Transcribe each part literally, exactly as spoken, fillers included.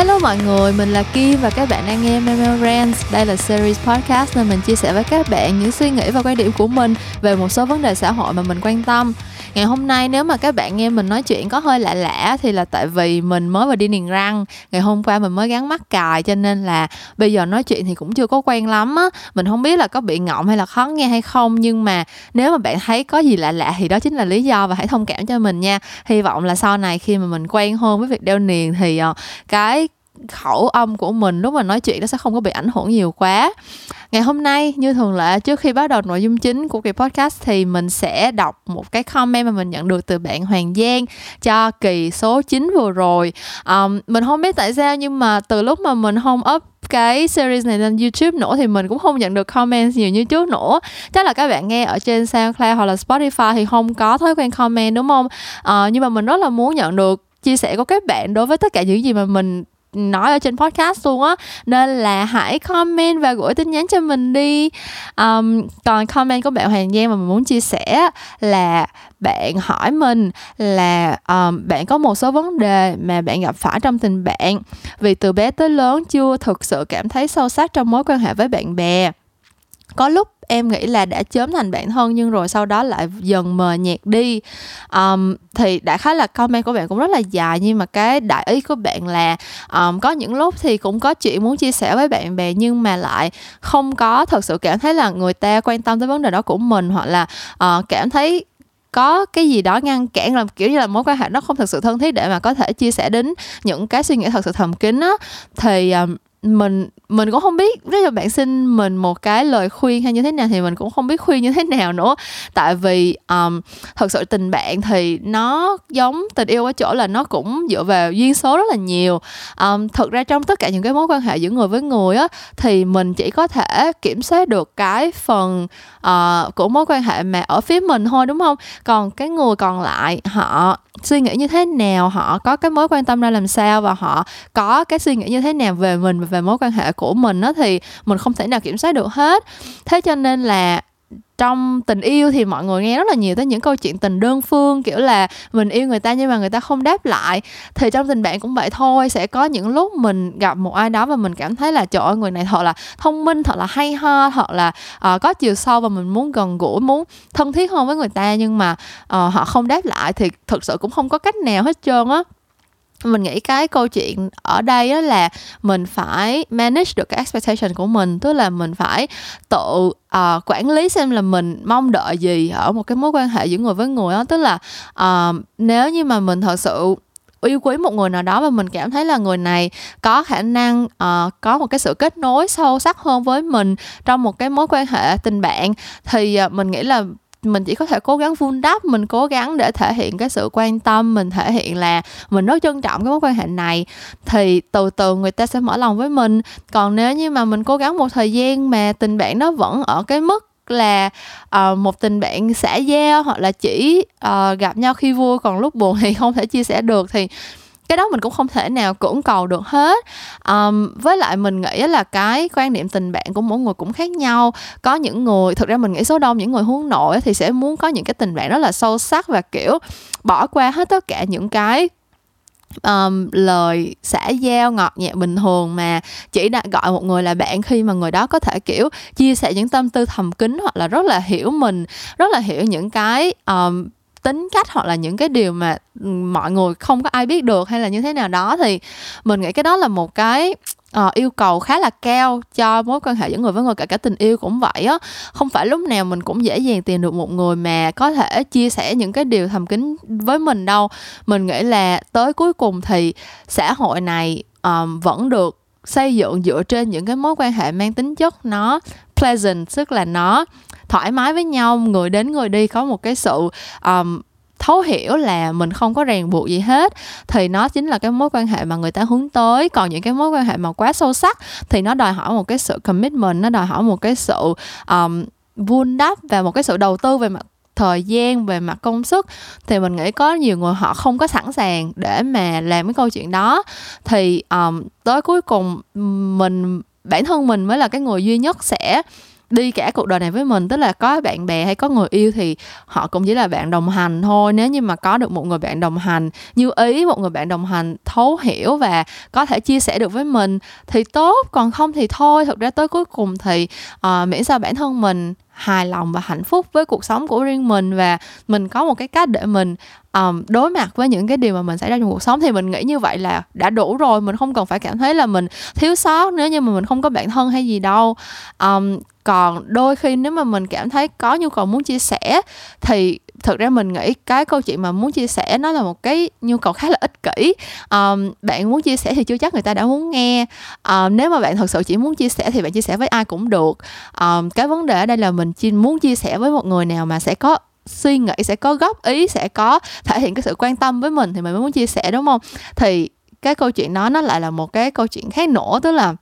Hello mọi người, mình là Kim và các bạn đang nghe Mail Mail Rants. Đây là series podcast nên mình chia sẻ với các bạn những suy nghĩ và quan điểm của mình về một số vấn đề xã hội mà mình quan tâm. Ngày hôm nay nếu mà các bạn nghe mình nói chuyện có hơi lạ lạ thì là tại vì mình mới vừa đi niềng răng. Ngày hôm qua mình mới gắn mắc cài cho nên là bây giờ nói chuyện thì cũng chưa có quen lắm á. Mình không biết là có bị ngọng hay là khó nghe hay không, nhưng mà nếu mà bạn thấy có gì lạ lạ thì đó chính là lý do và hãy thông cảm cho mình nha. Hy vọng là sau này khi mà mình quen hơn với việc đeo niềng thì cái khẩu âm của mình lúc mà nói chuyện nó sẽ không có bị ảnh hưởng nhiều quá. Ngày hôm nay như thường lệ, trước khi bắt đầu nội dung chính của kỳ podcast thì mình sẽ đọc một cái comment mà mình nhận được từ bạn Hoàng Giang cho kỳ số chín vừa rồi. um, Mình không biết tại sao nhưng mà từ lúc mà mình không up cái series này lên YouTube nữa thì mình cũng không nhận được comment nhiều như trước nữa. Chắc là các bạn nghe ở trên SoundCloud hoặc là Spotify thì không có thói quen comment đúng không? uh, Nhưng mà mình rất là muốn nhận được chia sẻ của các bạn đối với tất cả những gì mà mình nói ở trên podcast luôn á, nên là hãy comment và gửi tin nhắn cho mình đi. um, Còn comment của bạn Hoàng Giang mà mình muốn chia sẻ là bạn hỏi mình là um, bạn có một số vấn đề mà bạn gặp phải trong tình bạn vì từ bé tới lớn chưa thực sự cảm thấy sâu sắc trong mối quan hệ với bạn bè. Có lúc em nghĩ là đã chớm thành bạn thân nhưng rồi sau đó lại dần mờ nhạt đi. um, Thì đại khái là comment của bạn cũng rất là dài, nhưng mà cái đại ý của bạn là um, có những lúc thì cũng có chuyện muốn chia sẻ với bạn bè nhưng mà lại không có thật sự cảm thấy là người ta quan tâm tới vấn đề đó của mình, hoặc là uh, cảm thấy có cái gì đó ngăn cản, là kiểu như là mối quan hệ nó không thật sự thân thiết để mà có thể chia sẻ đến những cái suy nghĩ thật sự thầm kín á. Thì um, mình mình cũng không biết, nếu như bạn xin mình một cái lời khuyên hay như thế nào thì mình cũng không biết khuyên như thế nào nữa, tại vì um, thật sự tình bạn thì nó giống tình yêu ở chỗ là nó cũng dựa vào duyên số rất là nhiều. Um, thực ra trong tất cả những cái mối quan hệ giữa người với người á thì mình chỉ có thể kiểm soát được cái phần uh, của mối quan hệ mà ở phía mình thôi, đúng không? Còn cái người còn lại họ suy nghĩ như thế nào, họ có cái mối quan tâm ra làm sao và họ có cái suy nghĩ như thế nào về mình và về mối quan hệ của mình đó, thì mình không thể nào kiểm soát được hết. Thế cho nên là trong tình yêu thì mọi người nghe rất là nhiều tới những câu chuyện tình đơn phương, kiểu là mình yêu người ta nhưng mà người ta không đáp lại. Thì trong tình bạn cũng vậy thôi, sẽ có những lúc mình gặp một ai đó và mình cảm thấy là trời ơi, người này thật là thông minh, thật là hay ho, thật là uh, có chiều sâu và mình muốn gần gũi, muốn thân thiết hơn với người ta, nhưng mà uh, họ không đáp lại thì thực sự cũng không có cách nào hết trơn á. Mình nghĩ cái câu chuyện ở đây đó là mình phải manage được cái expectation của mình, tức là mình phải tự uh, quản lý xem là mình mong đợi gì ở một cái mối quan hệ giữa người với người đó. Tức là uh, nếu như mà mình thật sự yêu quý một người nào đó và mình cảm thấy là người này có khả năng uh, có một cái sự kết nối sâu sắc hơn với mình trong một cái mối quan hệ tình bạn, thì uh, mình nghĩ là mình chỉ có thể cố gắng vun đắp, mình cố gắng để thể hiện cái sự quan tâm, mình thể hiện là mình rất trân trọng cái mối quan hệ này, thì từ từ người ta sẽ mở lòng với mình. Còn nếu như mà mình cố gắng một thời gian mà tình bạn nó vẫn ở cái mức là uh, một tình bạn xã giao, hoặc là chỉ uh, gặp nhau khi vui còn lúc buồn thì không thể chia sẻ được, thì cái đó mình cũng không thể nào cưỡng cầu được hết. Um, với lại mình nghĩ là cái quan niệm tình bạn của mỗi người cũng khác nhau. Có những người, thực ra mình nghĩ số đông những người hướng nội thì sẽ muốn có những cái tình bạn rất là sâu sắc và kiểu bỏ qua hết tất cả những cái Um, lời xã giao ngọt nhẹ bình thường mà chỉ đã gọi một người là bạn khi mà người đó có thể kiểu chia sẻ những tâm tư thầm kín, hoặc là rất là hiểu mình, rất là hiểu những cái um, tính cách hoặc là những cái điều mà mọi người không có ai biết được hay là như thế nào đó. Thì mình nghĩ cái đó là một cái uh, yêu cầu khá là cao cho mối quan hệ giữa người với người, cả cả tình yêu cũng vậy á. Không phải lúc nào mình cũng dễ dàng tìm được một người mà có thể chia sẻ những cái điều thầm kín với mình đâu. Mình nghĩ là tới cuối cùng thì xã hội này um, vẫn được xây dựng dựa trên những cái mối quan hệ mang tính chất nó pleasant, tức là nó thoải mái với nhau, người đến người đi, có một cái sự um, thấu hiểu là mình không có ràng buộc gì hết, thì nó chính là cái mối quan hệ mà người ta hướng tới. Còn những cái mối quan hệ mà quá sâu sắc thì nó đòi hỏi một cái sự commitment, nó đòi hỏi một cái sự um, vun đắp và một cái sự đầu tư về mặt thời gian, về mặt công sức. Thì mình nghĩ có nhiều người họ không có sẵn sàng để mà làm cái câu chuyện đó, thì um, tới cuối cùng mình, bản thân mình mới là cái người duy nhất sẽ đi cả cuộc đời này với mình. Tức là có bạn bè hay có người yêu thì họ cũng chỉ là bạn đồng hành thôi. Nếu như mà có được một người bạn đồng hành như ý, một người bạn đồng hành thấu hiểu và có thể chia sẻ được với mình thì tốt, còn không thì thôi. Thực ra tới cuối cùng thì uh, miễn sao bản thân mình hài lòng và hạnh phúc với cuộc sống của riêng mình và mình có một cái cách để mình um, đối mặt với những cái điều mà mình xảy ra trong cuộc sống thì mình nghĩ như vậy là đã đủ rồi. Mình không cần phải cảm thấy là mình thiếu sót nếu như mà mình không có bạn thân hay gì đâu. um, Còn đôi khi nếu mà mình cảm thấy có nhu cầu muốn chia sẻ thì thực ra mình nghĩ cái câu chuyện mà muốn chia sẻ nó là một cái nhu cầu khá là ích kỷ. um, Bạn muốn chia sẻ thì chưa chắc người ta đã muốn nghe. um, Nếu mà bạn thật sự chỉ muốn chia sẻ thì bạn chia sẻ với ai cũng được. um, Cái vấn đề ở đây là mình chỉ muốn chia sẻ với một người nào mà sẽ có suy nghĩ, sẽ có góp ý, sẽ có thể hiện cái sự quan tâm với mình thì mình mới muốn chia sẻ, đúng không? Thì cái câu chuyện đó nó lại là một cái câu chuyện khác nữa. Tức là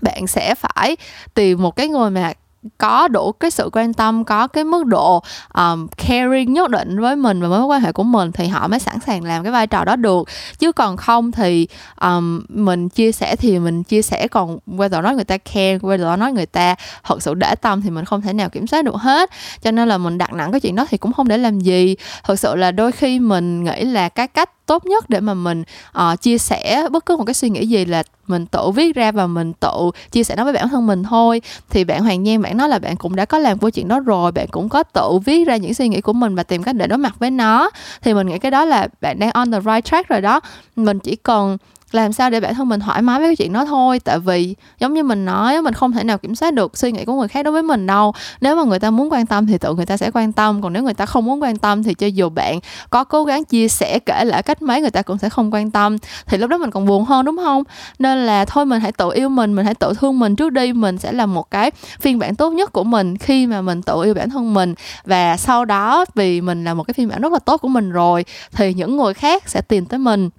bạn sẽ phải tìm một cái người mà có đủ cái sự quan tâm, có cái mức độ um, caring nhất định với mình và với mối quan hệ của mình thì họ mới sẵn sàng làm cái vai trò đó được. Chứ còn không thì um, mình chia sẻ thì mình chia sẻ, còn whether nói người ta care, whether nói người ta thật sự để tâm thì mình không thể nào kiểm soát được hết. Cho nên là mình đặt nặng cái chuyện đó thì cũng không để làm gì. Thật sự là đôi khi mình nghĩ là cái cách tốt nhất để mà mình uh, chia sẻ bất cứ một cái suy nghĩ gì là mình tự viết ra và mình tự chia sẻ nó với bản thân mình thôi. Thì bạn Hoàng Giang, bạn nói là bạn cũng đã có làm câu chuyện đó rồi, bạn cũng có tự viết ra những suy nghĩ của mình và tìm cách để đối mặt với nó. Thì mình nghĩ cái đó là bạn đang on the right track rồi đó. Mình chỉ cần làm sao để bản thân mình thoải mái với cái chuyện đó thôi. Tại vì giống như mình nói, mình không thể nào kiểm soát được suy nghĩ của người khác đối với mình đâu. Nếu mà người ta muốn quan tâm thì tự người ta sẽ quan tâm, còn nếu người ta không muốn quan tâm thì cho dù bạn có cố gắng chia sẻ kể lại cách mấy, người ta cũng sẽ không quan tâm. Thì lúc đó mình còn buồn hơn, đúng không? Nên là thôi mình hãy tự yêu mình, mình hãy tự thương mình trước đi. Mình sẽ là một cái phiên bản tốt nhất của mình khi mà mình tự yêu bản thân mình. Và sau đó vì mình là một cái phiên bản rất là tốt của mình rồi thì những người khác sẽ tìm tới mình.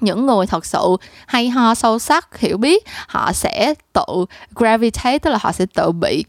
Những người thật sự hay ho, sâu sắc, hiểu biết, họ sẽ tự gravitate, tức là họ sẽ tự bị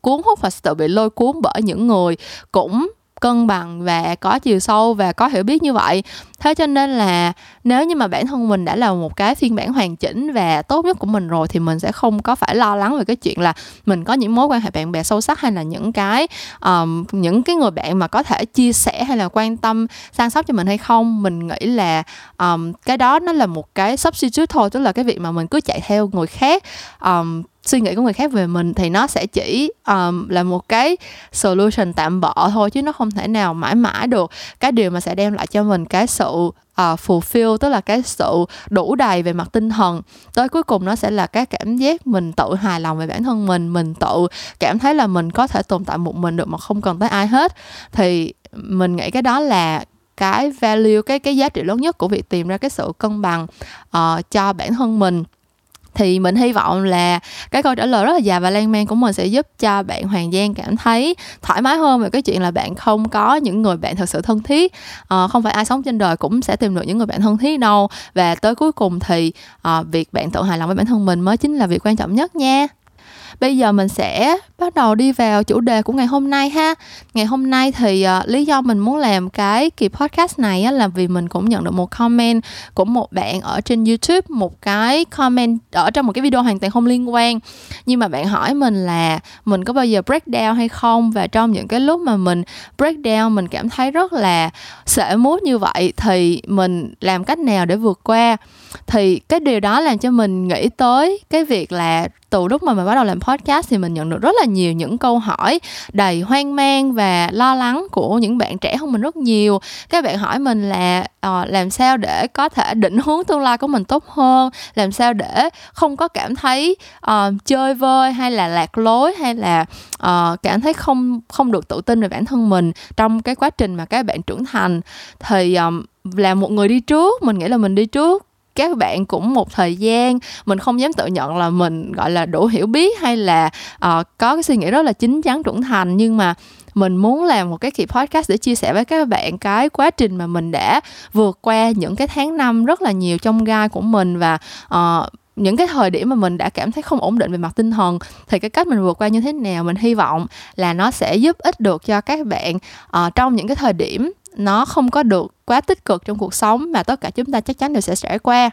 cuốn hút và tự bị lôi cuốn bởi những người cũng cân bằng và có chiều sâu và có hiểu biết như vậy. Thế cho nên là nếu như mà bản thân mình đã là một cái phiên bản hoàn chỉnh và tốt nhất của mình rồi thì mình sẽ không có phải lo lắng về cái chuyện là mình có những mối quan hệ bạn bè sâu sắc hay là những cái um, những cái người bạn mà có thể chia sẻ hay là quan tâm săn sóc cho mình hay không. Mình nghĩ là um, cái đó nó là một cái substitute thôi. Tức là cái việc mà mình cứ chạy theo người khác, um, suy nghĩ của người khác về mình thì nó sẽ chỉ um, là một cái solution tạm bợ thôi, chứ nó không thể nào mãi mãi được cái điều mà sẽ đem lại cho mình cái sự uh, fulfill, tức là cái sự đủ đầy về mặt tinh thần. Tới cuối cùng nó sẽ là cái cảm giác mình tự hài lòng về bản thân mình, mình tự cảm thấy là mình có thể tồn tại một mình được mà không cần tới ai hết. Thì mình nghĩ cái đó là cái value, cái, cái giá trị lớn nhất của việc tìm ra cái sự cân bằng uh, cho bản thân mình. Thì mình hy vọng là cái câu trả lời rất là dài và lan man của mình sẽ giúp cho bạn Hoàng Giang cảm thấy thoải mái hơn về cái chuyện là bạn không có những người bạn thật sự thân thiết. à, Không phải ai sống trên đời cũng sẽ tìm được những người bạn thân thiết đâu. Và tới cuối cùng thì à, việc bạn tự hài lòng với bản thân mình mới chính là việc quan trọng nhất nha. Bây giờ mình sẽ bắt đầu đi vào chủ đề của ngày hôm nay ha. Ngày hôm nay thì uh, lý do mình muốn làm cái kỳ podcast này á, là vì mình cũng nhận được một comment của một bạn ở trên YouTube. Một cái comment ở trong một cái video hoàn toàn không liên quan. Nhưng mà bạn hỏi mình là mình có bao giờ breakdown hay không. Và trong những cái lúc mà mình breakdown, mình cảm thấy rất là sệ mút như vậy thì mình làm cách nào để vượt qua. Thì cái điều đó làm cho mình nghĩ tới cái việc là từ lúc mà mình bắt đầu làm podcast thì mình nhận được rất là nhiều những câu hỏi đầy hoang mang và lo lắng của những bạn trẻ hơn mình rất nhiều. Các bạn hỏi mình là uh, làm sao để có thể định hướng tương lai của mình tốt hơn, làm sao để không có cảm thấy uh, chơi vơi hay là lạc lối hay là uh, cảm thấy không không được tự tin về bản thân mình trong cái quá trình mà các bạn trưởng thành. Thì um, là một người đi trước, mình nghĩ là mình đi trước các bạn cũng một thời gian. Mình không dám tự nhận là mình gọi là đủ hiểu biết hay là uh, có cái suy nghĩ rất là chín chắn trưởng thành, nhưng mà mình muốn làm một cái kỳ podcast để chia sẻ với các bạn cái quá trình mà mình đã vượt qua những cái tháng năm rất là nhiều trong gai của mình và uh, những cái thời điểm mà mình đã cảm thấy không ổn định về mặt tinh thần thì cái cách mình vượt qua như thế nào. Mình hy vọng là nó sẽ giúp ích được cho các bạn uh, trong những cái thời điểm nó không có được quá tích cực trong cuộc sống mà tất cả chúng ta chắc chắn đều sẽ trải qua.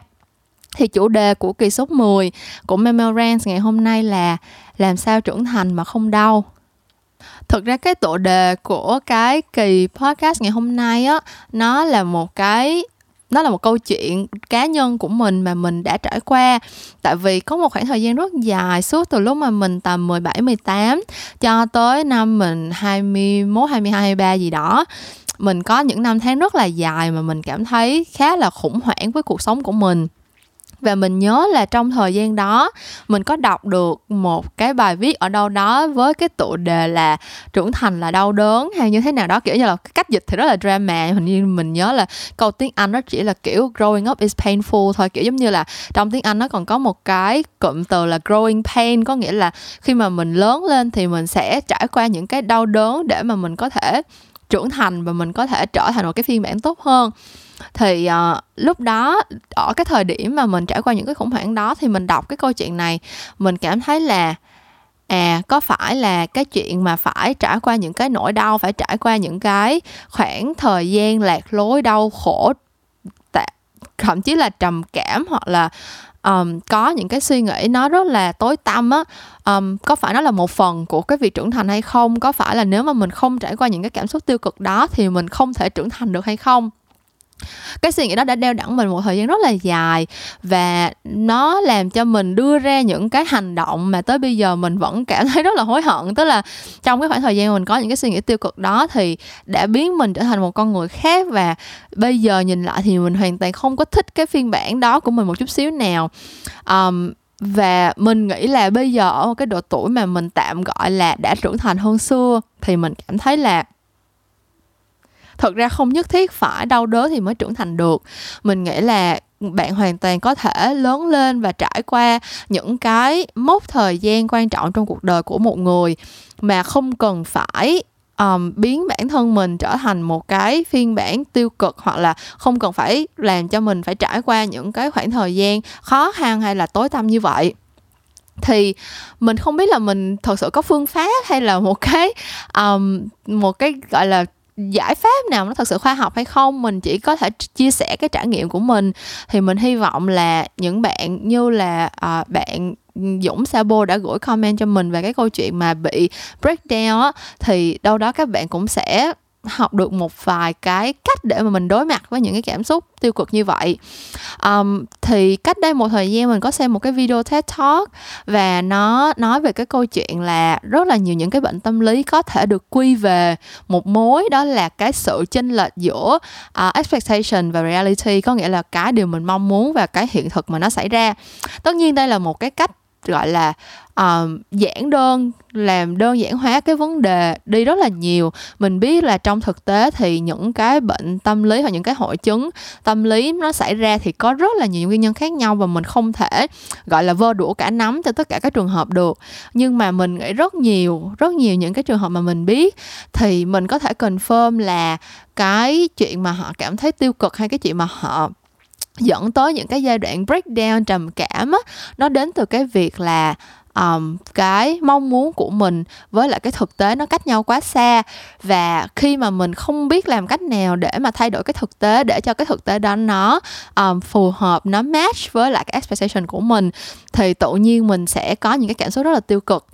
Thì chủ đề của kỳ số mười của Mail Mail Rants ngày hôm nay là làm sao trưởng thành mà không đau. Thực ra cái tựa đề của cái kỳ podcast ngày hôm nay á, nó là một cái nó là một câu chuyện cá nhân của mình mà mình đã trải qua. Tại vì có một khoảng thời gian rất dài, suốt từ lúc mà mình tầm mười bảy mười tám cho tới năm mình hai mươi mốt hai mươi hai hai mươi ba gì đó, mình có những năm tháng rất là dài mà mình cảm thấy khá là khủng hoảng với cuộc sống của mình. Và mình nhớ là trong thời gian đó mình có đọc được một cái bài viết ở đâu đó với cái tựa đề là trưởng thành là đau đớn hay như thế nào đó, kiểu như là cái cách dịch thì rất là drama. Hình như mình nhớ là câu tiếng Anh nó chỉ là kiểu growing up is painful thôi, kiểu giống như là trong tiếng Anh nó còn có một cái cụm từ là growing pain, có nghĩa là khi mà mình lớn lên thì mình sẽ trải qua những cái đau đớn để mà mình có thể trưởng thành và mình có thể trở thành một cái phiên bản tốt hơn. Thì uh, lúc đó, ở cái thời điểm mà mình trải qua những cái khủng hoảng đó, thì mình đọc cái câu chuyện này, mình cảm thấy là à, có phải là cái chuyện mà phải trải qua những cái nỗi đau, phải trải qua những cái khoảng thời gian lạc lối, đau khổ, thậm chí là trầm cảm, hoặc là um, có những cái suy nghĩ nó rất là tối tăm á, um, có phải nó là một phần của cái việc trưởng thành hay không? Có phải là nếu mà mình không trải qua những cái cảm xúc tiêu cực đó thì mình không thể trưởng thành được hay không? Cái suy nghĩ đó đã đeo đẳng mình một thời gian rất là dài, và nó làm cho mình đưa ra những cái hành động mà tới bây giờ mình vẫn cảm thấy rất là hối hận. Tức là trong cái khoảng thời gian mình có những cái suy nghĩ tiêu cực đó thì đã biến mình trở thành một con người khác, và bây giờ nhìn lại thì mình hoàn toàn không có thích cái phiên bản đó của mình một chút xíu nào. um, Và mình nghĩ là bây giờ ở một cái độ tuổi mà mình tạm gọi là đã trưởng thành hơn xưa, thì mình cảm thấy là thật ra không nhất thiết phải đau đớn thì mới trưởng thành được. Mình nghĩ là bạn hoàn toàn có thể lớn lên và trải qua những cái mốc thời gian quan trọng trong cuộc đời của một người mà không cần phải um, biến bản thân mình trở thành một cái phiên bản tiêu cực, hoặc là không cần phải làm cho mình phải trải qua những cái khoảng thời gian khó khăn hay là tối tăm như vậy. Thì mình không biết là mình thật sự có phương pháp hay là một cái, um, một cái gọi là giải pháp nào nó thật sự khoa học hay không. Mình chỉ có thể chia sẻ cái trải nghiệm của mình. Thì mình hy vọng là những bạn như là uh, bạn Dũng Sabo đã gửi comment cho mình về cái câu chuyện mà bị breakdown á, thì đâu đó các bạn cũng sẽ học được một vài cái cách để mà mình đối mặt với những cái cảm xúc tiêu cực như vậy. um, Thì cách đây một thời gian mình có xem một cái video TED Talk, và nó nói về cái câu chuyện là rất là nhiều những cái bệnh tâm lý có thể được quy về một mối, đó là cái sự chênh lệch giữa uh, expectation và reality, có nghĩa là cái điều mình mong muốn và cái hiện thực mà nó xảy ra. Tất nhiên đây là một cái cách gọi là uh, giản đơn, làm đơn giản hóa cái vấn đề đi rất là nhiều. Mình biết là trong thực tế thì những cái bệnh tâm lý hoặc những cái hội chứng tâm lý nó xảy ra thì có rất là nhiều nguyên nhân khác nhau, và mình không thể gọi là vơ đũa cả nắm cho tất cả các trường hợp được. Nhưng mà mình nghĩ rất nhiều, rất nhiều những cái trường hợp mà mình biết thì mình có thể confirm là cái chuyện mà họ cảm thấy tiêu cực hay cái chuyện mà họ dẫn tới những cái giai đoạn breakdown, trầm cảm á, nó đến từ cái việc là um, cái mong muốn của mình với lại cái thực tế nó cách nhau quá xa. Và khi mà mình không biết làm cách nào để mà thay đổi cái thực tế, để cho cái thực tế đó nó um, phù hợp, nó match với lại cái expectation của mình, thì tự nhiên mình sẽ có những cái cảm xúc rất là tiêu cực.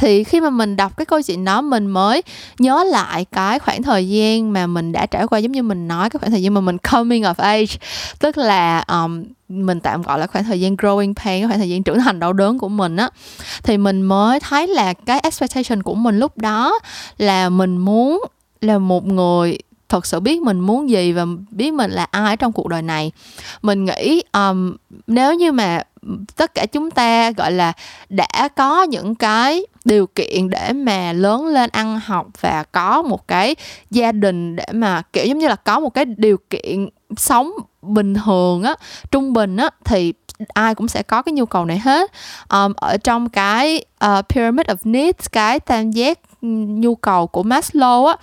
Thì khi mà mình đọc cái câu chuyện đó, mình mới nhớ lại cái khoảng thời gian mà mình đã trải qua, giống như mình nói, cái khoảng thời gian mà mình coming of age, tức là um, mình tạm gọi là khoảng thời gian growing pain, khoảng thời gian trưởng thành đau đớn của mình á. Thì mình mới thấy là cái expectation của mình lúc đó là mình muốn là một người thật sự biết mình muốn gì và biết mình là ai trong cuộc đời này. Mình nghĩ um, nếu như mà tất cả chúng ta gọi là đã có những cái điều kiện để mà lớn lên, ăn học và có một cái gia đình để mà kiểu giống như là có một cái điều kiện sống bình thường á, trung bình á, thì ai cũng sẽ có cái nhu cầu này hết. um, Ở trong cái uh, Pyramid of Needs, cái tam giác nhu cầu của Maslow á,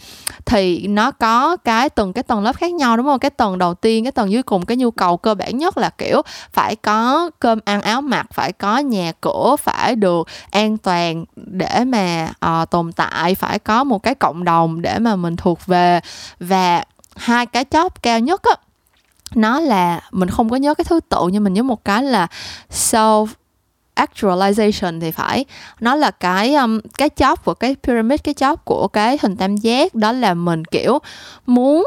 thì nó có cái từng cái tầng lớp khác nhau, đúng không? Cái tầng đầu tiên, cái tầng dưới cùng, cái nhu cầu cơ bản nhất là kiểu phải có cơm ăn áo mặc, phải có nhà cửa, phải được an toàn để mà uh, tồn tại, phải có một cái cộng đồng để mà mình thuộc về. Và hai cái chóp cao nhất á nó là, mình không có nhớ cái thứ tự nhưng mình nhớ một cái là self actualization thì phải. Nó là cái um, cái chóp của cái pyramid, cái chóp của cái hình tam giác. Đó là mình kiểu muốn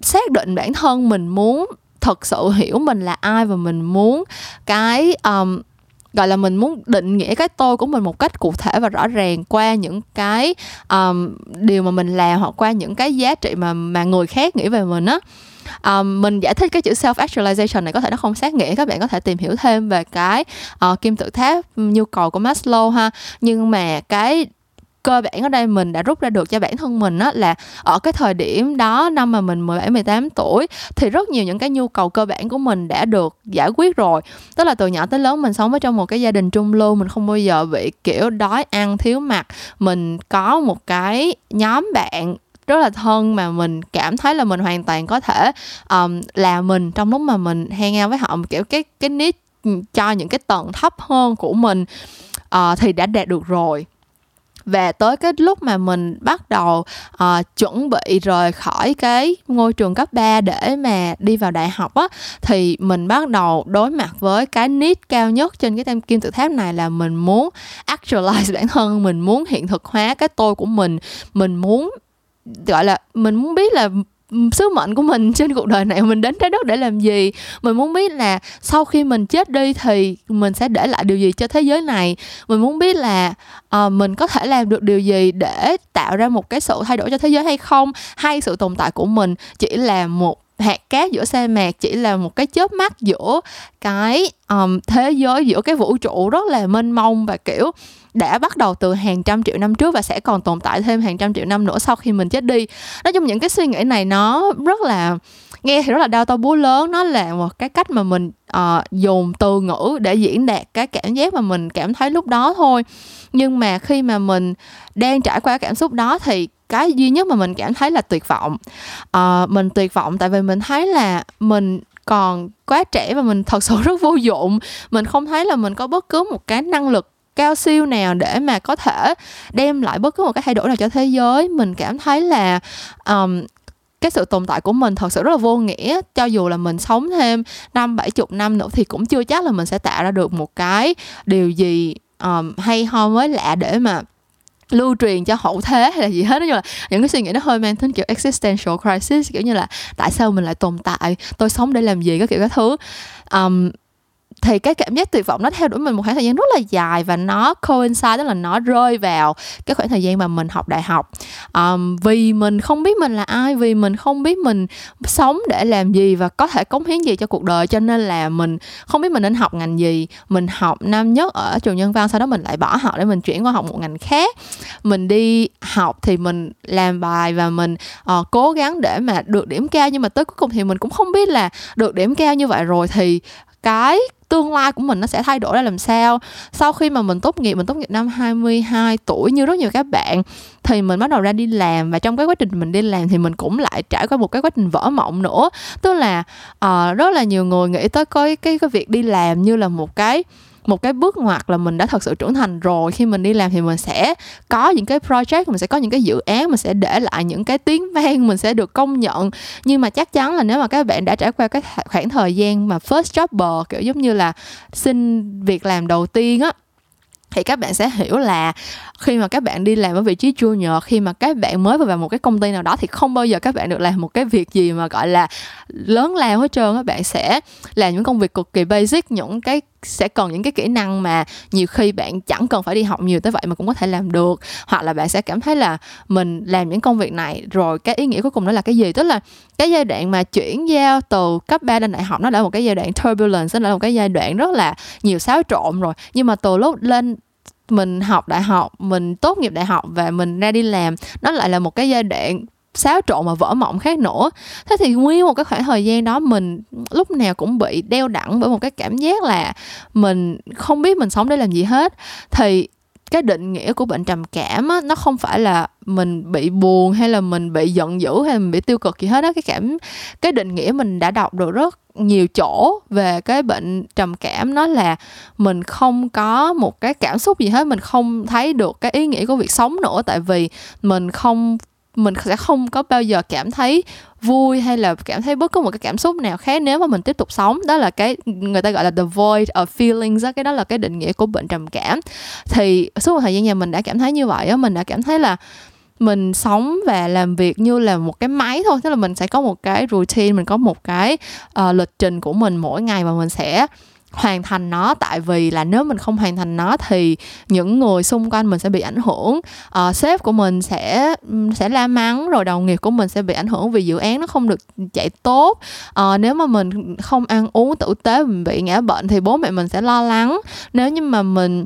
xác định bản thân, mình muốn thật sự hiểu mình là ai, và mình muốn cái um, gọi là mình muốn định nghĩa cái tôi của mình một cách cụ thể và rõ ràng qua những cái um, điều mà mình làm, hoặc qua những cái giá trị mà, mà người khác nghĩ về mình á. Um, mình giải thích cái chữ self-actualization này có thể nó không sát nghĩa, các bạn có thể tìm hiểu thêm về cái uh, kim tự tháp nhu cầu của Maslow ha. Nhưng mà cái cơ bản ở đây mình đã rút ra được cho bản thân mình á, là ở cái thời điểm đó, năm mà mình mười bảy mười tám tuổi, thì rất nhiều những cái nhu cầu cơ bản của mình đã được giải quyết rồi. Tức là từ nhỏ tới lớn mình sống ở trong một cái gia đình trung lưu, mình không bao giờ bị kiểu đói ăn thiếu mặc. Mình có một cái nhóm bạn rất là thân mà mình cảm thấy là mình hoàn toàn có thể um, là mình trong lúc mà mình hang out với họ, kiểu cái cái niche cho những cái tầng thấp hơn của mình uh, thì đã đạt được rồi. Và tới cái lúc mà mình bắt đầu uh, chuẩn bị rời khỏi cái ngôi trường cấp ba để mà đi vào đại học á, thì mình bắt đầu đối mặt với cái need cao nhất trên cái kim tự tháp này là mình muốn actualize bản thân, mình muốn hiện thực hóa cái tôi của mình, mình muốn gọi là mình muốn biết là sứ mệnh của mình trên cuộc đời này, mình đến trái đất để làm gì, mình muốn biết là sau khi mình chết đi thì mình sẽ để lại điều gì cho thế giới này, mình muốn biết là uh, mình có thể làm được điều gì để tạo ra một cái sự thay đổi cho thế giới hay không, hay sự tồn tại của mình chỉ là một hạt cát giữa sa mạc, chỉ là một cái chớp mắt giữa cái um, thế giới, giữa cái vũ trụ rất là mênh mông và kiểu đã bắt đầu từ hàng trăm triệu năm trước và sẽ còn tồn tại thêm hàng trăm triệu năm nữa sau khi mình chết đi. Nói chung những cái suy nghĩ này nó rất là, nghe thì rất là đau to búa lớn. Nó là một cái cách mà mình uh, dùng từ ngữ để diễn đạt cái cảm giác mà mình cảm thấy lúc đó thôi. Nhưng mà khi mà mình đang trải qua cảm xúc đó thì cái duy nhất mà mình cảm thấy là tuyệt vọng. uh, Mình tuyệt vọng tại vì mình thấy là mình còn quá trẻ và mình thật sự rất vô dụng. Mình không thấy là mình có bất cứ một cái năng lực cao siêu nào để mà có thể đem lại bất cứ một cái thay đổi nào cho thế giới. Mình cảm thấy là um, cái sự tồn tại của mình thật sự rất là vô nghĩa. Cho dù là mình sống thêm năm bảy chục năm nữa thì cũng chưa chắc là mình sẽ tạo ra được một cái điều gì um, hay ho mới lạ để mà lưu truyền cho hậu thế hay là gì hết. Nói chung là những cái suy nghĩ nó hơi mang tính kiểu existential crisis, kiểu như là tại sao mình lại tồn tại, tôi sống để làm gì, các kiểu các thứ. um, Thì cái cảm giác tuyệt vọng nó theo đuổi mình một khoảng thời gian rất là dài, và nó coincide, tức là nó rơi vào cái khoảng thời gian mà mình học đại học. um, Vì mình không biết mình là ai, vì mình không biết mình sống để làm gì và có thể cống hiến gì cho cuộc đời, cho nên là mình không biết mình nên học ngành gì. Mình học năm nhất ở trường Nhân Văn, sau đó mình lại bỏ học để mình chuyển qua học một ngành khác. Mình đi học thì mình làm bài và mình uh, cố gắng để mà được điểm cao, nhưng mà tới cuối cùng thì mình cũng không biết là được điểm cao như vậy rồi thì cái tương lai của mình nó sẽ thay đổi ra làm sao. Sau khi mà mình tốt nghiệp, mình tốt nghiệp năm hai mươi hai tuổi như rất nhiều các bạn, thì mình bắt đầu ra đi làm. Và trong cái quá trình mình đi làm thì mình cũng lại trải qua một cái quá trình vỡ mộng nữa. Tức là uh, rất là nhiều người nghĩ tới cái, cái, cái việc đi làm như là một cái một cái bước ngoặt là mình đã thật sự trưởng thành rồi. Khi mình đi làm thì mình sẽ có những cái project, mình sẽ có những cái dự án, mình sẽ để lại những cái tiếng vang, mình sẽ được công nhận. Nhưng mà chắc chắn là nếu mà các bạn đã trải qua cái khoảng thời gian mà first jobber, kiểu giống như là xin việc làm đầu tiên á, thì các bạn sẽ hiểu là khi mà các bạn đi làm ở vị trí junior, khi mà các bạn mới vào một cái công ty nào đó thì không bao giờ các bạn được làm một cái việc gì mà gọi là lớn lao hết trơn. Các bạn sẽ làm những công việc cực kỳ basic, những cái sẽ cần những cái kỹ năng mà nhiều khi bạn chẳng cần phải đi học nhiều tới vậy mà cũng có thể làm được. Hoặc là bạn sẽ cảm thấy là mình làm những công việc này rồi cái ý nghĩa cuối cùng đó là cái gì. Tức là cái giai đoạn mà chuyển giao từ cấp ba lên đại học nó đã là một cái giai đoạn turbulence, nó là một cái giai đoạn rất là nhiều xáo trộn rồi. Nhưng mà từ lúc lên mình học đại học, mình tốt nghiệp đại học và mình ra đi làm, nó lại là một cái giai đoạn xáo trộn và vỡ mộng khác nữa. Thế thì nguyên một cái khoảng thời gian đó mình lúc nào cũng bị đeo đẳng bởi một cái cảm giác là mình không biết mình sống để làm gì hết. Thì cái định nghĩa của bệnh trầm cảm á, nó không phải là mình bị buồn hay là mình bị giận dữ hay là mình bị tiêu cực gì hết á. Cái cảm cái định nghĩa mình đã đọc được rất nhiều chỗ về cái bệnh trầm cảm, nó là mình không có một cái cảm xúc gì hết, mình không thấy được cái ý nghĩa của việc sống nữa, tại vì mình không mình sẽ không có bao giờ cảm thấy vui hay là cảm thấy bất cứ một cái cảm xúc nào khác nếu mà mình tiếp tục sống. Đó là cái người ta gọi là the void of feelings đó. Cái đó là cái định nghĩa của bệnh trầm cảm. Thì suốt một thời gian nhà mình đã cảm thấy như vậy á, mình đã cảm thấy là mình sống và làm việc như là một cái máy thôi. Tức là mình sẽ có một cái routine, mình có một cái uh, lịch trình của mình mỗi ngày và mình sẽ hoàn thành nó. Tại vì là nếu mình không hoàn thành nó thì những người xung quanh mình sẽ bị ảnh hưởng, à, sếp của mình sẽ sẽ la mắng, rồi đồng nghiệp của mình sẽ bị ảnh hưởng vì dự án nó không được chạy tốt, à, nếu mà mình không ăn uống tử tế, mình bị ngã bệnh thì bố mẹ mình sẽ lo lắng, nếu như mà mình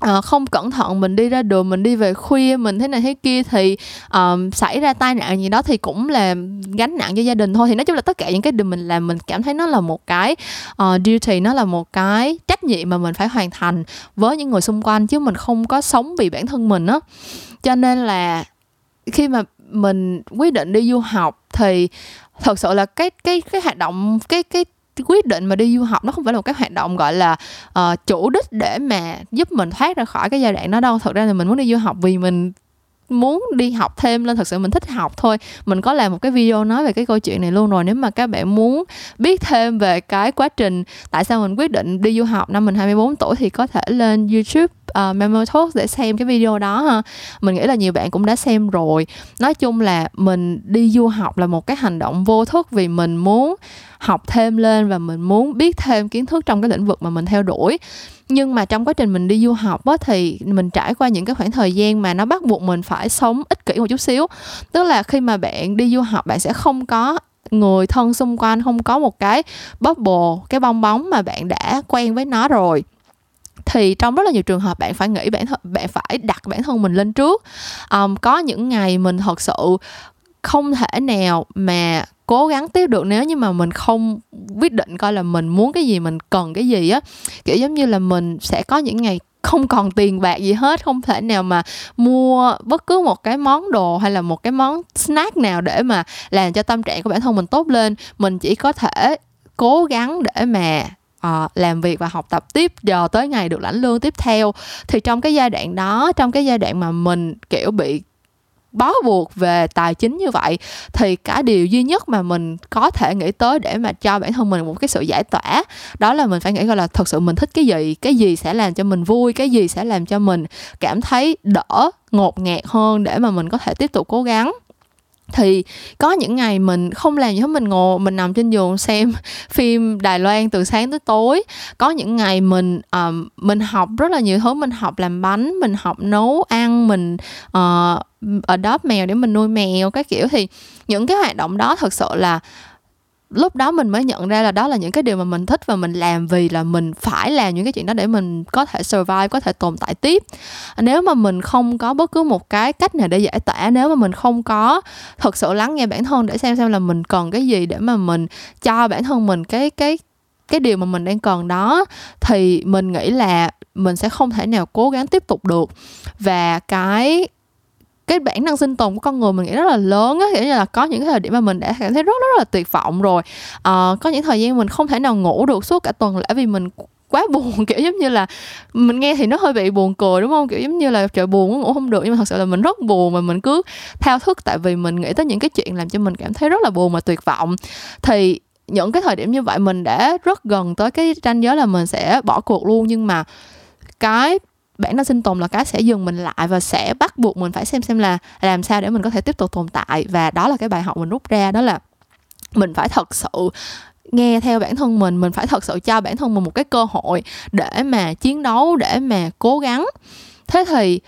À, không cẩn thận mình đi ra đường, mình đi về khuya, mình thế này thế kia thì um, xảy ra tai nạn gì đó thì cũng là gánh nặng cho gia đình thôi. Thì nói chung là tất cả những cái điều mình làm, mình cảm thấy nó là một cái uh, duty, nó là một cái trách nhiệm mà mình phải hoàn thành với những người xung quanh, chứ mình không có sống vì bản thân mình á. Cho nên là khi mà mình quyết định đi du học thì thật sự là cái cái cái hoạt động cái cái quyết định mà đi du học nó không phải là một cái hoạt động gọi là uh, chủ đích để mà giúp mình thoát ra khỏi cái giai đoạn đó đâu. Thật ra là mình muốn đi du học vì mình muốn đi học thêm lên, thật sự mình thích học thôi. Mình có làm một cái video nói về cái câu chuyện này luôn rồi, nếu mà các bạn muốn biết thêm về cái quá trình tại sao mình quyết định đi du học năm mình hai mươi bốn tuổi thì có thể lên YouTube uh, MemoTalk để xem cái video đó ha. Mình nghĩ là nhiều bạn cũng đã xem rồi. Nói chung là mình đi du học là một cái hành động vô thức vì mình muốn học thêm lên và mình muốn biết thêm kiến thức trong cái lĩnh vực mà mình theo đuổi. Nhưng mà trong quá trình mình đi du học á, thì mình trải qua những cái khoảng thời gian mà nó bắt buộc mình phải sống ích kỷ một chút xíu. Tức là khi mà bạn đi du học, bạn sẽ không có người thân xung quanh, không có một cái bubble, cái bong bóng mà bạn đã quen với nó rồi. Thì trong rất là nhiều trường hợp bạn phải nghĩ bản thân, bạn phải đặt bản thân mình lên trước. Um, có những ngày mình thật sự không thể nào mà cố gắng tiếp được nếu như mà mình không quyết định coi là mình muốn cái gì, mình cần cái gì á. Kiểu giống như là mình sẽ có những ngày không còn tiền bạc gì hết, không thể nào mà mua bất cứ một cái món đồ hay là một cái món snack nào để mà làm cho tâm trạng của bản thân mình tốt lên. Mình chỉ có thể cố gắng để mà À, làm việc và học tập tiếp giờ tới ngày được lãnh lương tiếp theo. Thì trong cái giai đoạn đó, trong cái giai đoạn mà mình kiểu bị bó buộc về tài chính như vậy, thì cả điều duy nhất mà mình có thể nghĩ tới để mà cho bản thân mình một cái sự giải tỏa, đó là mình phải nghĩ coi là thật sự mình thích cái gì, cái gì sẽ làm cho mình vui, cái gì sẽ làm cho mình cảm thấy đỡ ngột ngạt hơn để mà mình có thể tiếp tục cố gắng. Thì có những ngày mình không làm gì hết, mình ngồi, mình nằm trên giường xem phim Đài Loan từ sáng tới tối. Có những ngày mình uh, mình học rất là nhiều thứ, mình học làm bánh, mình học nấu ăn, mình uh, adopt mèo để mình nuôi mèo cái kiểu. Thì những cái hoạt động đó thật sự là lúc đó mình mới nhận ra là đó là những cái điều mà mình thích và mình làm vì là mình phải làm những cái chuyện đó để mình có thể survive, có thể tồn tại tiếp. Nếu mà mình không có bất cứ một cái cách nào để giải tỏa, nếu mà mình không có thực sự lắng nghe bản thân để xem xem là mình cần cái gì để mà mình cho bản thân mình cái cái cái điều mà mình đang cần đó, thì mình nghĩ là mình sẽ không thể nào cố gắng tiếp tục được. Và cái cái bản năng sinh tồn của con người mình nghĩ rất là lớn á, nghĩa là có những cái thời điểm mà mình đã cảm thấy rất rất là tuyệt vọng rồi. À, có những thời gian mình không thể nào ngủ được suốt cả tuần lễ vì mình quá buồn, kiểu giống như là mình nghe thì nó hơi bị buồn cười đúng không, kiểu giống như là trời buồn ngủ không được, nhưng mà thật sự là mình rất buồn và mình cứ thao thức tại vì mình nghĩ tới những cái chuyện làm cho mình cảm thấy rất là buồn và tuyệt vọng. Thì những cái thời điểm như vậy mình đã rất gần tới cái ranh giới là mình sẽ bỏ cuộc luôn, nhưng mà cái bản năng sinh tồn là cái sẽ dừng mình lại và sẽ bắt buộc mình phải xem xem là làm sao để mình có thể tiếp tục tồn tại. Và đó là cái bài học mình rút ra, đó là mình phải thật sự nghe theo bản thân mình, mình phải thật sự cho bản thân mình một cái cơ hội để mà chiến đấu, để mà cố gắng. Thế thì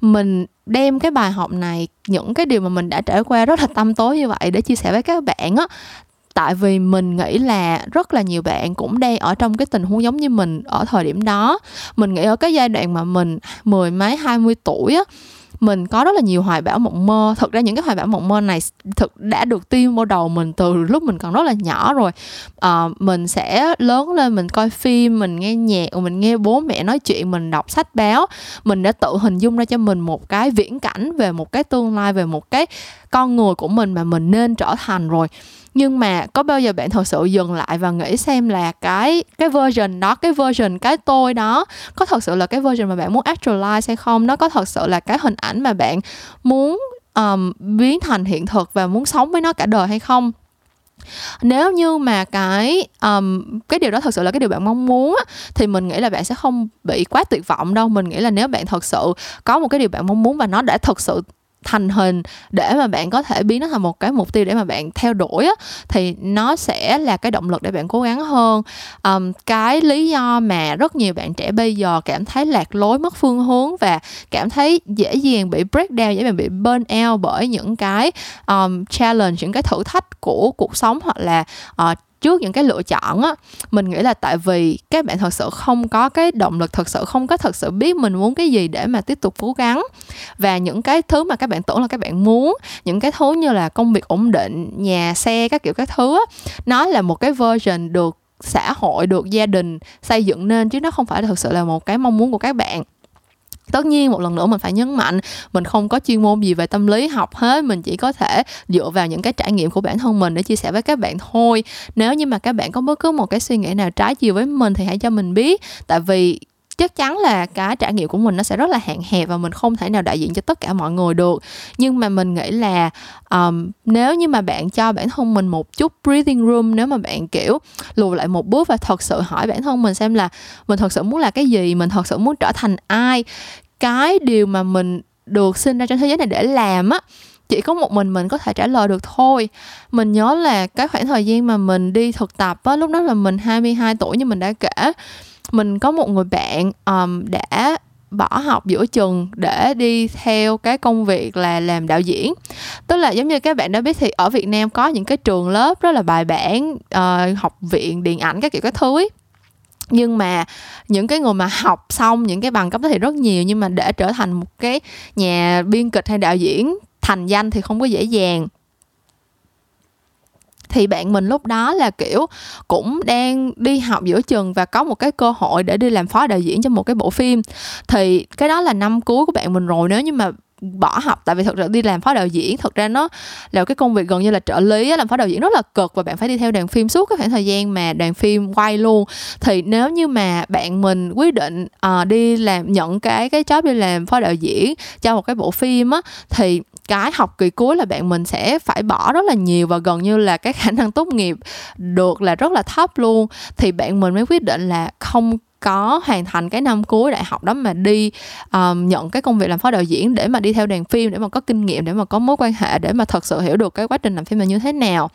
mình đem cái bài học này, những cái điều mà mình đã trải qua rất là tăm tối như vậy để chia sẻ với các bạn á. Tại vì mình nghĩ là rất là nhiều bạn cũng đang ở trong cái tình huống giống như mình ở thời điểm đó. Mình nghĩ ở cái giai đoạn mà mình mười mấy hai mươi tuổi á, mình có rất là nhiều hoài bão mộng mơ. Thực ra những cái hoài bão mộng mơ này thực đã được tiêm vào đầu mình từ lúc mình còn rất là nhỏ rồi. À, mình sẽ lớn lên, mình coi phim, mình nghe nhạc, mình nghe bố mẹ nói chuyện, mình đọc sách báo. Mình đã tự hình dung ra cho mình một cái viễn cảnh về một cái tương lai, về một cái con người của mình mà mình nên trở thành rồi. Nhưng mà có bao giờ bạn thật sự dừng lại và nghĩ xem là cái, cái version đó, cái version cái tôi đó có thật sự là cái version mà bạn muốn actualize hay không? Nó có thật sự là cái hình ảnh mà bạn muốn um, biến thành hiện thực và muốn sống với nó cả đời hay không. Nếu như mà cái um, cái điều đó thật sự là cái điều bạn mong muốn á, thì mình nghĩ là bạn sẽ không bị quá tuyệt vọng đâu. Mình nghĩ là nếu bạn thật sự có một cái điều bạn mong muốn và nó đã thật sự thành hình để mà bạn có thể biến nó thành một cái mục tiêu để mà bạn theo đuổi á, thì nó sẽ là cái động lực để bạn cố gắng hơn. um, Cái lý do mà rất nhiều bạn trẻ bây giờ cảm thấy lạc lối, mất phương hướng và cảm thấy dễ dàng bị breakdown, dễ dàng bị burn out bởi những cái um, challenge, những cái thử thách của cuộc sống hoặc là uh, trước những cái lựa chọn á, mình nghĩ là tại vì các bạn thật sự không có cái động lực, thật sự không có thật sự biết mình muốn cái gì để mà tiếp tục cố gắng. Và những cái thứ mà các bạn tưởng là các bạn muốn, những cái thứ như là công việc ổn định, nhà, xe, các kiểu các thứ á, nó là một cái version được xã hội, được gia đình xây dựng nên, chứ nó không phải thực sự là một cái mong muốn của các bạn. Tất nhiên một lần nữa mình phải nhấn mạnh, mình không có chuyên môn gì về tâm lý học hết, mình chỉ có thể dựa vào những cái trải nghiệm của bản thân mình để chia sẻ với các bạn thôi. Nếu như mà các bạn có bất cứ một cái suy nghĩ nào trái chiều với mình thì hãy cho mình biết, tại vì chắc chắn là cái trải nghiệm của mình nó sẽ rất là hạn hẹp và mình không thể nào đại diện cho tất cả mọi người được. Nhưng mà mình nghĩ là um, nếu như mà bạn cho bản thân mình một chút breathing room, nếu mà bạn kiểu lùi lại một bước và thật sự hỏi bản thân mình xem là mình thật sự muốn là cái gì, mình thật sự muốn trở thành ai, cái điều mà mình được sinh ra trên thế giới này để làm á, chỉ có một mình mình có thể trả lời được thôi. Mình nhớ là cái khoảng thời gian mà mình đi thực tập á, lúc đó là mình hai mươi hai tuổi như mình đã kể, mình có một người bạn um, đã bỏ học giữa chừng để đi theo cái công việc là làm đạo diễn. Tức là giống như các bạn đã biết thì ở Việt Nam có những cái trường lớp rất là bài bản, uh, học viện điện ảnh các kiểu các thứ ấy. Nhưng mà những cái người mà học xong những cái bằng cấp đó thì rất nhiều, nhưng mà để trở thành một cái nhà biên kịch hay đạo diễn thành danh thì không có dễ dàng. Thì bạn mình lúc đó là kiểu cũng đang đi học giữa chừng và có một cái cơ hội để đi làm phó đạo diễn cho một cái bộ phim. Thì cái đó là năm cuối của bạn mình rồi, nếu như mà bỏ học, tại vì thật ra đi làm phó đạo diễn thật ra nó là cái công việc gần như là trợ lý, làm phó đạo diễn rất là cực và bạn phải đi theo đoàn phim suốt cái khoảng thời gian mà đoàn phim quay luôn. Thì nếu như mà bạn mình quyết định uh, đi làm, nhận cái cái job đi làm phó đạo diễn cho một cái bộ phim á, thì cái học kỳ cuối là bạn mình sẽ phải bỏ rất là nhiều và gần như là cái khả năng tốt nghiệp được là rất là thấp luôn. Thì bạn mình mới quyết định là không có hoàn thành cái năm cuối đại học đó mà đi um, nhận cái công việc làm phó đạo diễn để mà đi theo đoàn phim, để mà có kinh nghiệm, để mà có mối quan hệ, để mà thật sự hiểu được cái quá trình làm phim là như thế nào.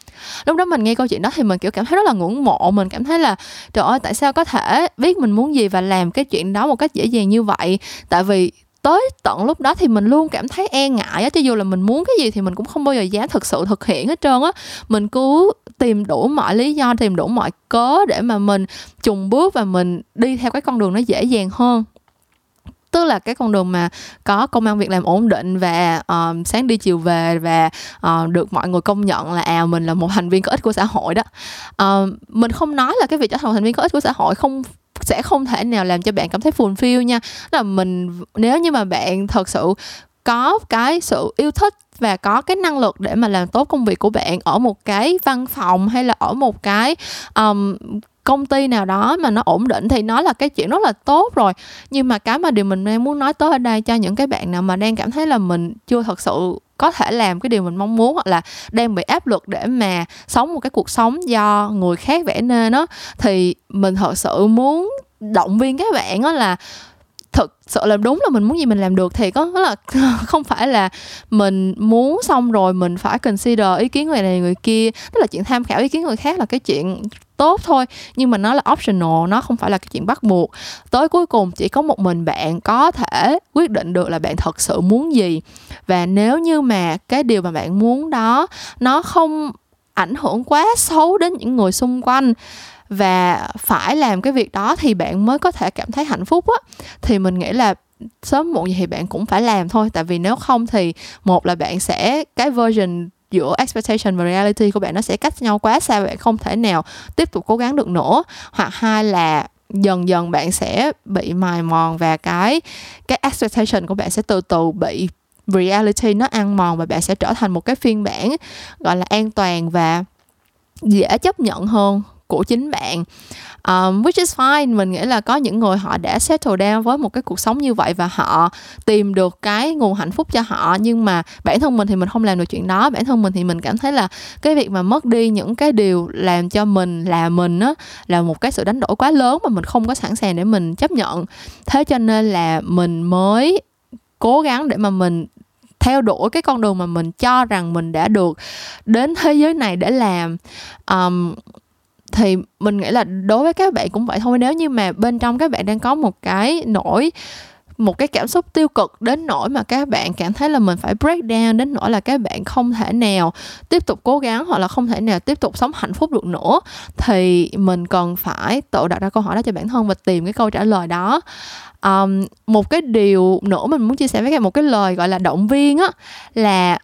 Lúc đó mình nghe câu chuyện đó thì mình kiểu cảm thấy rất là ngưỡng mộ. Mình cảm thấy là trời ơi, tại sao có thể biết mình muốn gì và làm cái chuyện đó một cách dễ dàng như vậy. Tại vì tới tận lúc đó thì mình luôn cảm thấy e ngại á, cho dù là mình muốn cái gì thì mình cũng không bao giờ dám thực sự thực hiện hết trơn á. Mình cứ tìm đủ mọi lý do, tìm đủ mọi cớ để mà mình chùng bước và mình đi theo cái con đường nó dễ dàng hơn, tức là cái con đường mà có công ăn việc làm ổn định và uh, sáng đi chiều về và uh, được mọi người công nhận là à mình là một thành viên có ích của xã hội đó. Uh, mình không nói là cái việc trở thành một thành viên có ích của xã hội không sẽ không thể nào làm cho bạn cảm thấy fulfill nha. Là mình, nếu như mà bạn thật sự có cái sự yêu thích và có cái năng lực để mà làm tốt công việc của bạn ở một cái văn phòng hay là ở một cái um, công ty nào đó mà nó ổn định thì nó là cái chuyện rất là tốt rồi. Nhưng mà cái mà điều mình đang muốn nói tới ở đây cho những cái bạn nào mà đang cảm thấy là mình chưa thật sự có thể làm cái điều mình mong muốn hoặc là đang bị áp lực để mà sống một cái cuộc sống do người khác vẽ nên đó, thì mình thật sự muốn động viên các bạn đó là thực sự là đúng là mình muốn gì mình làm được. Thì có là không phải là mình muốn xong rồi mình phải consider ý kiến người này người kia, tức là chuyện tham khảo ý kiến người khác là cái chuyện tốt thôi, nhưng mà nó là optional, nó không phải là cái chuyện bắt buộc. Tới cuối cùng chỉ có một mình bạn có thể quyết định được là bạn thật sự muốn gì. Và nếu như mà cái điều mà bạn muốn đó nó không ảnh hưởng quá xấu đến những người xung quanh và phải làm cái việc đó thì bạn mới có thể cảm thấy hạnh phúc á, thì mình nghĩ là sớm muộn gì thì bạn cũng phải làm thôi. Tại vì nếu không thì một là bạn sẽ, cái version giữa expectation và reality của bạn nó sẽ cách nhau quá xa, bạn không thể nào tiếp tục cố gắng được nữa. Hoặc hai là dần dần bạn sẽ bị mài mòn và cái cái expectation của bạn sẽ từ từ bị reality nó ăn mòn và bạn sẽ trở thành một cái phiên bản gọi là an toàn và dễ chấp nhận hơn của chính bạn. um, Which is fine. Mình nghĩ là có những người họ đã settle down với một cái cuộc sống như vậy và họ tìm được cái nguồn hạnh phúc cho họ. Nhưng mà bản thân mình thì mình không làm được chuyện đó. Bản thân mình thì mình cảm thấy là cái việc mà mất đi những cái điều làm cho mình là mình á, là một cái sự đánh đổi quá lớn mà mình không có sẵn sàng để mình chấp nhận. Thế cho nên là mình mới cố gắng để mà mình theo đuổi cái con đường mà mình cho rằng mình đã được đến thế giới này để làm. um, Thì mình nghĩ là đối với các bạn cũng vậy thôi. Nếu như mà bên trong các bạn đang có một cái nỗi, một cái cảm xúc tiêu cực đến nỗi mà các bạn cảm thấy là mình phải break down, đến nỗi là các bạn không thể nào tiếp tục cố gắng hoặc là không thể nào tiếp tục sống hạnh phúc được nữa, thì mình cần phải tự đặt ra câu hỏi đó cho bản thân và tìm cái câu trả lời đó. Um, một cái điều nữa mình muốn chia sẻ với các bạn, một cái lời gọi là động viên á, là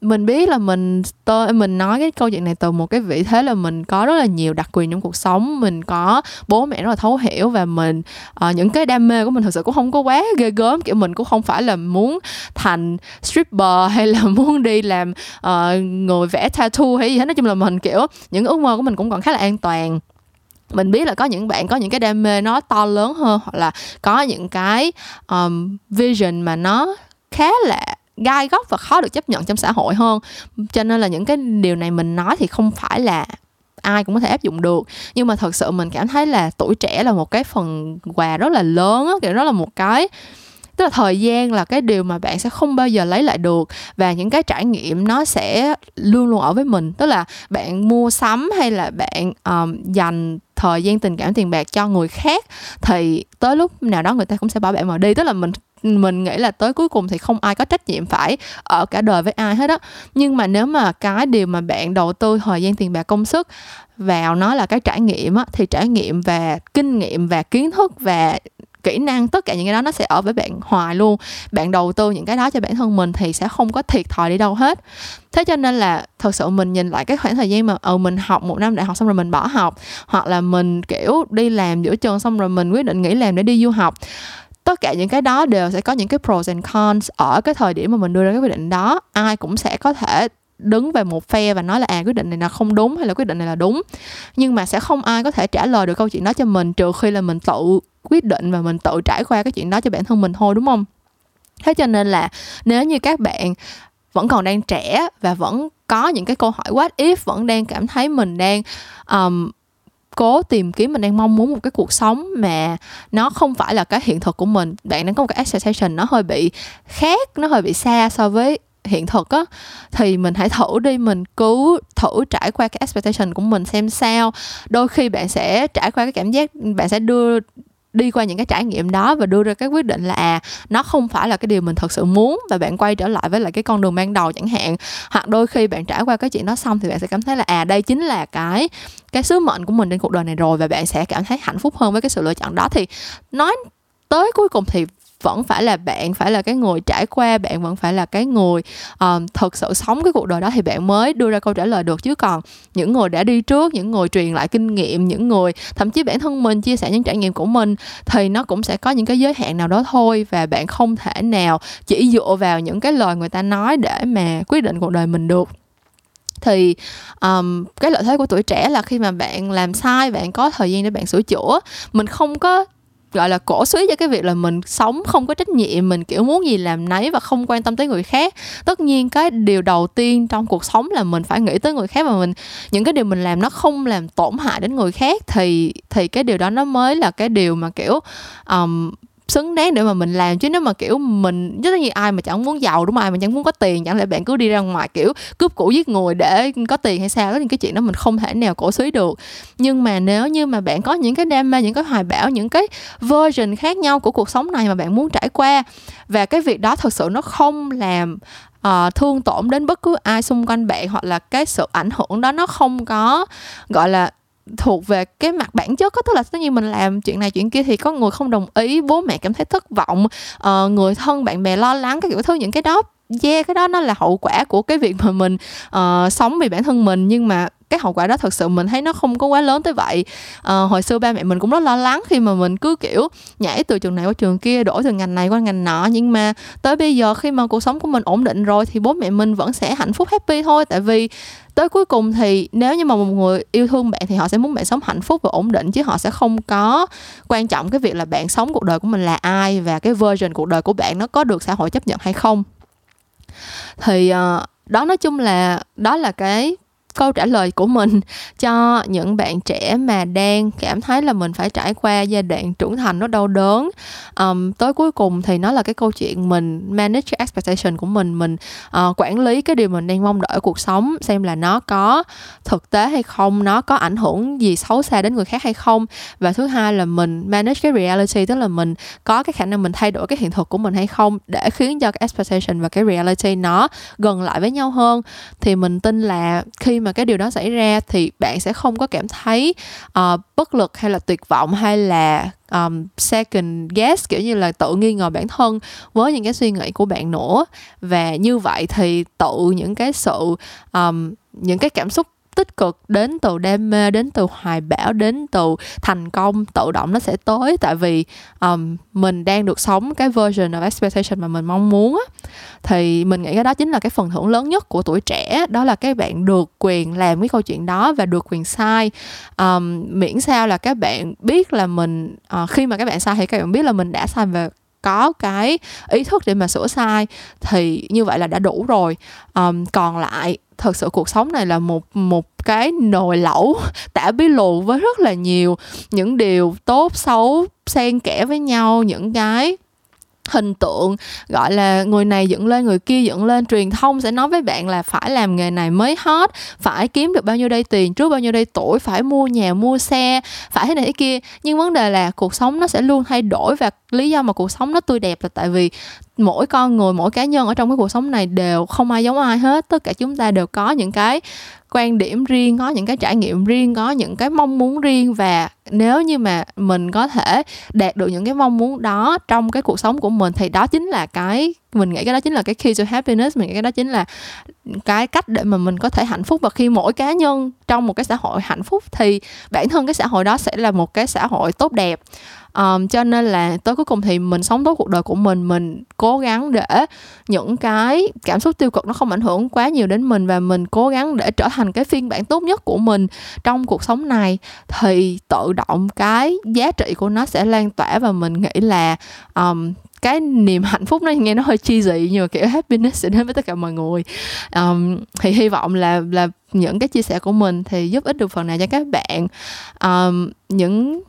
mình biết là mình tôi mình nói cái câu chuyện này từ một cái vị thế là mình có rất là nhiều đặc quyền trong cuộc sống, mình có bố mẹ rất là thấu hiểu và mình uh, những cái đam mê của mình thực sự cũng không có quá ghê gớm, kiểu mình cũng không phải là muốn thành stripper hay là muốn đi làm uh, người vẽ tattoo hay gì hết. Nói chung là mình kiểu những ước mơ của mình cũng còn khá là an toàn. Mình biết là có những bạn có những cái đam mê nó to lớn hơn hoặc là có những cái um, vision mà nó khá là gai góc và khó được chấp nhận trong xã hội hơn. Cho nên là những cái điều này mình nói thì không phải là ai cũng có thể áp dụng được. Nhưng mà thật sự mình cảm thấy là tuổi trẻ là một cái phần quà rất là lớn á, kiểu đó là một cái, tức là thời gian là cái điều mà bạn sẽ không bao giờ lấy lại được, và những cái trải nghiệm nó sẽ luôn luôn ở với mình. Tức là bạn mua sắm hay là bạn um, dành thời gian, tình cảm, tiền bạc cho người khác thì tới lúc nào đó người ta cũng sẽ bỏ bạn mà đi. Tức là mình mình nghĩ là tới cuối cùng thì không ai có trách nhiệm phải ở cả đời với ai hết á. Nhưng mà nếu mà cái điều mà bạn đầu tư thời gian, tiền bạc, công sức vào nó là cái trải nghiệm á, thì trải nghiệm và kinh nghiệm và kiến thức và kỹ năng, tất cả những cái đó nó sẽ ở với bạn hoài luôn. Bạn đầu tư những cái đó cho bản thân mình thì sẽ không có thiệt thòi đi đâu hết. Thế cho nên là thật sự mình nhìn lại cái khoảng thời gian mà ừ, mình học một năm đại học xong rồi mình bỏ học, hoặc là mình kiểu đi làm giữa trường xong rồi mình quyết định nghỉ làm để đi du học, tất cả những cái đó đều sẽ có những cái pros and cons ở cái thời điểm mà mình đưa ra cái quyết định đó. Ai cũng sẽ có thể đứng về một phe và nói là à, quyết định này là không đúng hay là quyết định này là đúng. Nhưng mà sẽ không ai có thể trả lời được câu chuyện đó cho mình, trừ khi là mình tự quyết định và mình tự trải qua cái chuyện đó cho bản thân mình thôi, đúng không? Thế cho nên là nếu như các bạn vẫn còn đang trẻ và vẫn có những cái câu hỏi what if, vẫn đang cảm thấy mình đang um, cố tìm kiếm, mình đang mong muốn một cái cuộc sống mà nó không phải là cái hiện thực của mình, bạn đang có một cái expectation nó hơi bị khác, nó hơi bị xa so với hiện thực á, thì mình hãy thử đi, mình cứ thử trải qua cái expectation của mình xem sao. Đôi khi bạn sẽ trải qua cái cảm giác, bạn sẽ đưa đi qua những cái trải nghiệm đó và đưa ra cái quyết định là à, nó không phải là cái điều mình thật sự muốn, và bạn quay trở lại với lại cái con đường ban đầu chẳng hạn. Hoặc đôi khi bạn trải qua cái chuyện đó xong thì bạn sẽ cảm thấy là à, đây chính là cái cái sứ mệnh của mình trên cuộc đời này rồi, và bạn sẽ cảm thấy hạnh phúc hơn với cái sự lựa chọn đó. Thì nói tới cuối cùng thì vẫn phải là bạn, phải là cái người trải qua, bạn vẫn phải là cái người um, thực sự sống cái cuộc đời đó thì bạn mới đưa ra câu trả lời được. Chứ còn những người đã đi trước, những người truyền lại kinh nghiệm, những người thậm chí bản thân mình chia sẻ những trải nghiệm của mình thì nó cũng sẽ có những cái giới hạn nào đó thôi, và bạn không thể nào chỉ dựa vào những cái lời người ta nói để mà quyết định cuộc đời mình được. Thì um, cái lợi thế của tuổi trẻ là khi mà bạn làm sai, bạn có thời gian để bạn sửa chữa. Mình không có gọi là cổ suý cho cái việc là mình sống không có trách nhiệm, mình kiểu muốn gì làm nấy và không quan tâm tới người khác. Tất nhiên cái điều đầu tiên trong cuộc sống là mình phải nghĩ tới người khác, và mình những cái điều mình làm nó không làm tổn hại đến người khác thì thì cái điều đó nó mới là cái điều mà kiểu um, xứng đáng để mà mình làm. Chứ nếu mà kiểu mình, tất nhiên ai mà chẳng muốn giàu, đúng không? Ai mà chẳng muốn có tiền, chẳng lẽ bạn cứ đi ra ngoài kiểu cướp củ giết người để có tiền hay sao? Tất nhiên cái chuyện đó mình không thể nào cổ suý được. Nhưng mà nếu như mà bạn có những cái đam mê, những cái hoài bão, những cái version khác nhau của cuộc sống này mà bạn muốn trải qua, và cái việc đó thật sự nó không làm uh, thương tổn đến bất cứ ai xung quanh bạn, hoặc là cái sự ảnh hưởng đó nó không có gọi là thuộc về cái mặt bản chất. Tức là tất nhiên mình làm chuyện này chuyện kia thì có người không đồng ý, bố mẹ cảm thấy thất vọng, uh, người thân bạn bè lo lắng các kiểu thứ, những cái đó yeah, cái đó nó là hậu quả của cái việc mà mình uh, sống vì bản thân mình. Nhưng mà cái hậu quả đó thật sự mình thấy nó không có quá lớn tới vậy. À, hồi xưa ba mẹ mình cũng rất lo lắng khi mà mình cứ kiểu nhảy từ trường này qua trường kia, đổi từ ngành này qua ngành nọ, nhưng mà tới bây giờ khi mà cuộc sống của mình ổn định rồi thì bố mẹ mình vẫn sẽ hạnh phúc happy thôi, tại vì tới cuối cùng thì nếu như mà một người yêu thương bạn thì họ sẽ muốn bạn sống hạnh phúc và ổn định, chứ họ sẽ không có quan trọng cái việc là bạn sống cuộc đời của mình là ai và cái version cuộc đời của bạn nó có được xã hội chấp nhận hay không. Thì đó, nói chung là đó là cái câu trả lời của mình cho những bạn trẻ mà đang cảm thấy là mình phải trải qua giai đoạn trưởng thành nó đau đớn. Um, tới cuối cùng thì nó là cái câu chuyện mình manage cái expectation của mình, mình uh, quản lý cái điều mình đang mong đợi ở cuộc sống, xem là nó có thực tế hay không, nó có ảnh hưởng gì xấu xa đến người khác hay không. Và thứ hai là mình manage cái reality, tức là mình có cái khả năng mình thay đổi cái hiện thực của mình hay không để khiến cho cái expectation và cái reality nó gần lại với nhau hơn. Thì mình tin là khi mà cái điều đó xảy ra thì bạn sẽ không có cảm thấy uh, bất lực hay là tuyệt vọng hay là um, second guess, kiểu như là tự nghi ngờ bản thân với những cái suy nghĩ của bạn nữa. Và như vậy thì tự những cái sự um, những cái cảm xúc tích cực đến từ đam mê, đến từ hoài bão, đến từ thành công tự động nó sẽ tới, tại vì um, mình đang được sống cái version of expectation mà mình mong muốn á. Thì mình nghĩ cái đó chính là cái phần thưởng lớn nhất của tuổi trẻ, đó là các bạn được quyền làm cái câu chuyện đó và được quyền sai. Um, miễn sao là các bạn biết là mình uh, khi mà các bạn sai thì các bạn biết là mình đã sai và có cái ý thức để mà sửa sai, thì như vậy là đã đủ rồi. Um, còn lại thật sự cuộc sống này là một một cái nồi lẩu tả bí lù với rất là nhiều những điều tốt xấu xen kẽ với nhau, những cái hình tượng gọi là người này dựng lên, người kia dựng lên, truyền thông sẽ nói với bạn là phải làm nghề này mới hot, phải kiếm được bao nhiêu đây tiền trước bao nhiêu đây tuổi, phải mua nhà mua xe, phải thế này thế kia. Nhưng vấn đề là cuộc sống nó sẽ luôn thay đổi, và lý do mà cuộc sống nó tươi đẹp là tại vì mỗi con người, mỗi cá nhân ở trong cái cuộc sống này đều không ai giống ai hết. Tất cả chúng ta đều có những cái quan điểm riêng, có những cái trải nghiệm riêng, có những cái mong muốn riêng, và nếu như mà mình có thể đạt được những cái mong muốn đó trong cái cuộc sống của mình thì đó chính là cái, mình nghĩ cái đó chính là cái key to happiness, mình nghĩ cái đó chính là cái cách để mà mình có thể hạnh phúc. Và khi mỗi cá nhân trong một cái xã hội hạnh phúc thì bản thân cái xã hội đó sẽ là một cái xã hội tốt đẹp. Um, cho nên là tới cuối cùng thì mình sống tốt cuộc đời của mình, mình cố gắng để những cái cảm xúc tiêu cực nó không ảnh hưởng quá nhiều đến mình, và mình cố gắng để trở thành cái phiên bản tốt nhất của mình trong cuộc sống này, thì tự động cái giá trị của nó sẽ lan tỏa. Và mình nghĩ là um, cái niềm hạnh phúc nó nghe nó hơi cheesy, nhưng mà kiểu happiness sẽ đến với tất cả mọi người. Um, thì hy vọng là, là những cái chia sẻ của mình thì giúp ích được phần nào cho các bạn. Um, những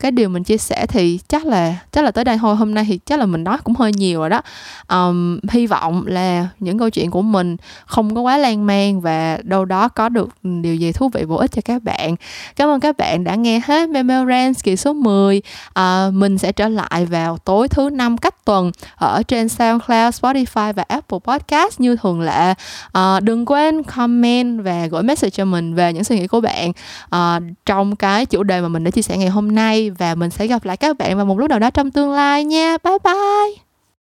cái điều mình chia sẻ thì chắc là chắc là tới đây thôi. Hôm nay thì chắc là mình nói cũng hơi nhiều rồi đó. Um, hy vọng là những câu chuyện của mình không có quá lan man và đâu đó có được điều gì thú vị bổ ích cho các bạn. Cảm ơn các bạn đã nghe hết Mail Mail Rants kỳ số mười. Uh, mình sẽ trở lại vào tối thứ năm cách tuần ở trên SoundCloud, Spotify và Apple Podcast như thường lệ. Uh, đừng quên comment và gửi message cho mình về những suy nghĩ của bạn uh, trong cái chủ đề mà mình đã chia sẻ ngày hôm nay. Và mình sẽ gặp lại các bạn vào một lúc nào đó trong tương lai nha. Bye bye.